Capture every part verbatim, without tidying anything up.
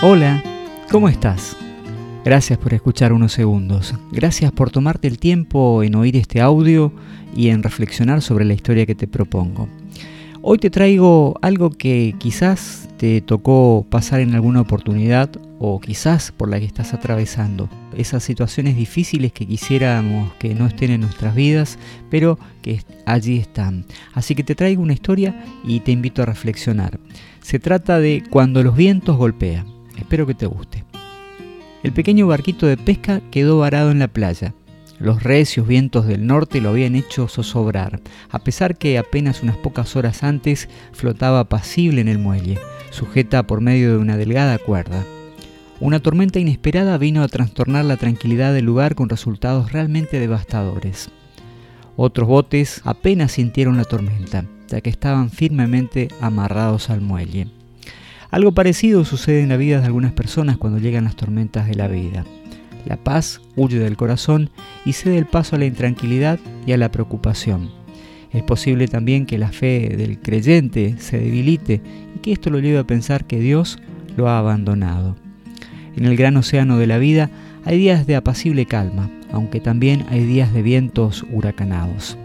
Hola, ¿cómo estás? Gracias por escuchar unos segundos. Gracias por tomarte el tiempo en oír este audio y en reflexionar sobre la historia que te propongo. Hoy te traigo algo que quizás te tocó pasar en alguna oportunidad o quizás por la que estás atravesando. Esas situaciones difíciles que quisiéramos que no estén en nuestras vidas, pero que allí están. Así que te traigo una historia y te invito a reflexionar. Se trata de Cuando los vientos golpean. Espero que te guste. El pequeño barquito de pesca quedó varado en la playa. Los recios vientos del norte lo habían hecho zozobrar, a pesar que apenas unas pocas horas antes flotaba apacible en el muelle, sujeta por medio de una delgada cuerda. Una tormenta inesperada vino a trastornar la tranquilidad del lugar con resultados realmente devastadores. Otros botes apenas sintieron la tormenta, ya que estaban firmemente amarrados al muelle. Algo parecido sucede en la vida de algunas personas cuando llegan las tormentas de la vida. La paz huye del corazón y cede el paso a la intranquilidad y a la preocupación. Es posible también que la fe del creyente se debilite y que esto lo lleve a pensar que Dios lo ha abandonado. En el gran océano de la vida hay días de apacible calma, aunque también hay días de vientos huracanados.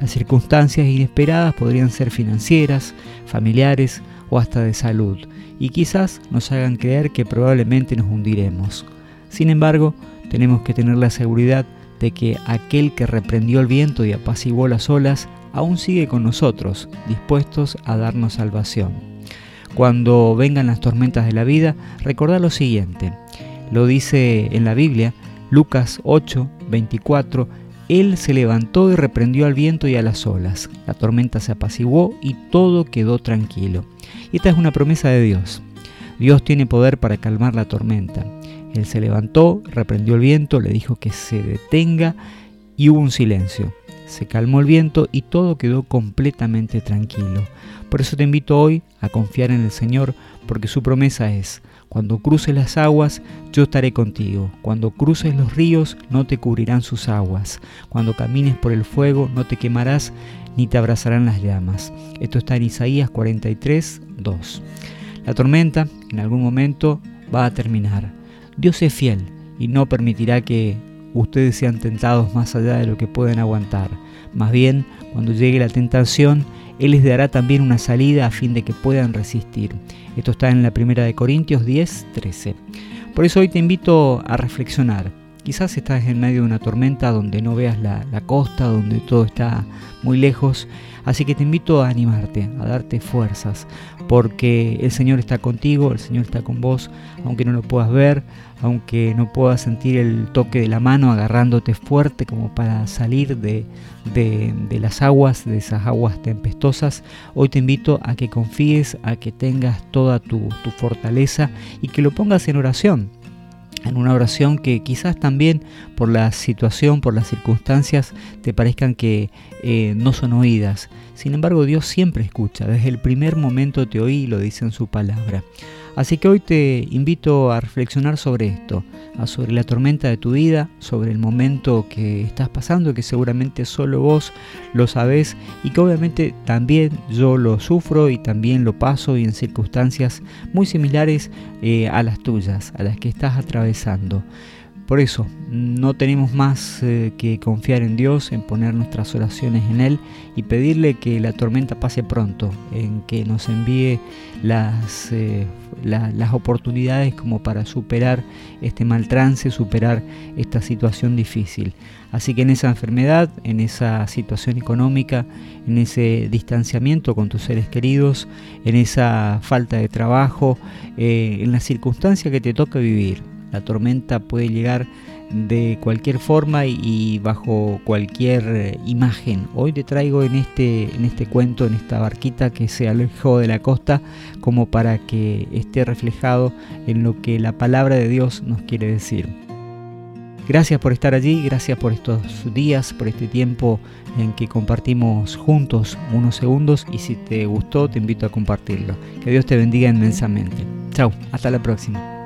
Las circunstancias inesperadas podrían ser financieras, familiares o hasta de salud, y quizás nos hagan creer que probablemente nos hundiremos. Sin embargo, tenemos que tener la seguridad de que aquel que reprendió el viento y apaciguó las olas aún sigue con nosotros, dispuestos a darnos salvación. Cuando vengan las tormentas de la vida, recordá lo siguiente. Lo dice en la Biblia, Lucas ocho, veinticuatro, Él se levantó y reprendió al viento y a las olas. La tormenta se apaciguó y todo quedó tranquilo. Y esta es una promesa de Dios. Dios tiene poder para calmar la tormenta. Él se levantó, reprendió el viento, le dijo que se detenga y hubo un silencio. Se calmó el viento y todo quedó completamente tranquilo. Por eso te invito hoy a confiar en el Señor, porque su promesa es: cuando cruces las aguas, yo estaré contigo. Cuando cruces los ríos, no te cubrirán sus aguas. Cuando camines por el fuego, no te quemarás, ni te abrazarán las llamas. Esto está en Isaías cuarenta y tres, dos. La tormenta, en algún momento, va a terminar. Dios es fiel y no permitirá que ustedes sean tentados más allá de lo que pueden aguantar. Más bien, cuando llegue la tentación, Él les dará también una salida a fin de que puedan resistir. Esto está en la primera de Corintios diez, trece. Por eso hoy te invito a reflexionar. Quizás estás en medio de una tormenta donde no veas la, la costa, donde todo está muy lejos. Así que te invito a animarte, a darte fuerzas, porque el Señor está contigo, el Señor está con vos, aunque no lo puedas ver, aunque no puedas sentir el toque de la mano agarrándote fuerte como para salir de, de, de las aguas, de esas aguas tempestosas. Hoy te invito a que confíes, a que tengas toda tu, tu fortaleza y que lo pongas en oración. En una oración que quizás también por la situación, por las circunstancias, te parezcan que eh, no son oídas. Sin embargo, Dios siempre escucha. Desde el primer momento te oí, lo dice en su palabra. Así que hoy te invito a reflexionar sobre esto, sobre la tormenta de tu vida, sobre el momento que estás pasando, que seguramente solo vos lo sabés y que obviamente también yo lo sufro y también lo paso y en circunstancias muy similares eh, a las tuyas, a las que estás atravesando. Por eso, no tenemos más eh, que confiar en Dios, en poner nuestras oraciones en Él y pedirle que la tormenta pase pronto, en que nos envíe las, eh, la, las oportunidades como para superar este mal trance, superar esta situación difícil. Así que en esa enfermedad, en esa situación económica, en ese distanciamiento con tus seres queridos, en esa falta de trabajo, eh, en la circunstancia que te toca vivir, la tormenta puede llegar de cualquier forma y bajo cualquier imagen. Hoy te traigo en este, en este cuento, en esta barquita que se alejó de la costa, como para que esté reflejado en lo que la palabra de Dios nos quiere decir. Gracias por estar allí, gracias por estos días, por este tiempo en que compartimos juntos unos segundos y si te gustó te invito a compartirlo. Que Dios te bendiga inmensamente. Chau, hasta la próxima.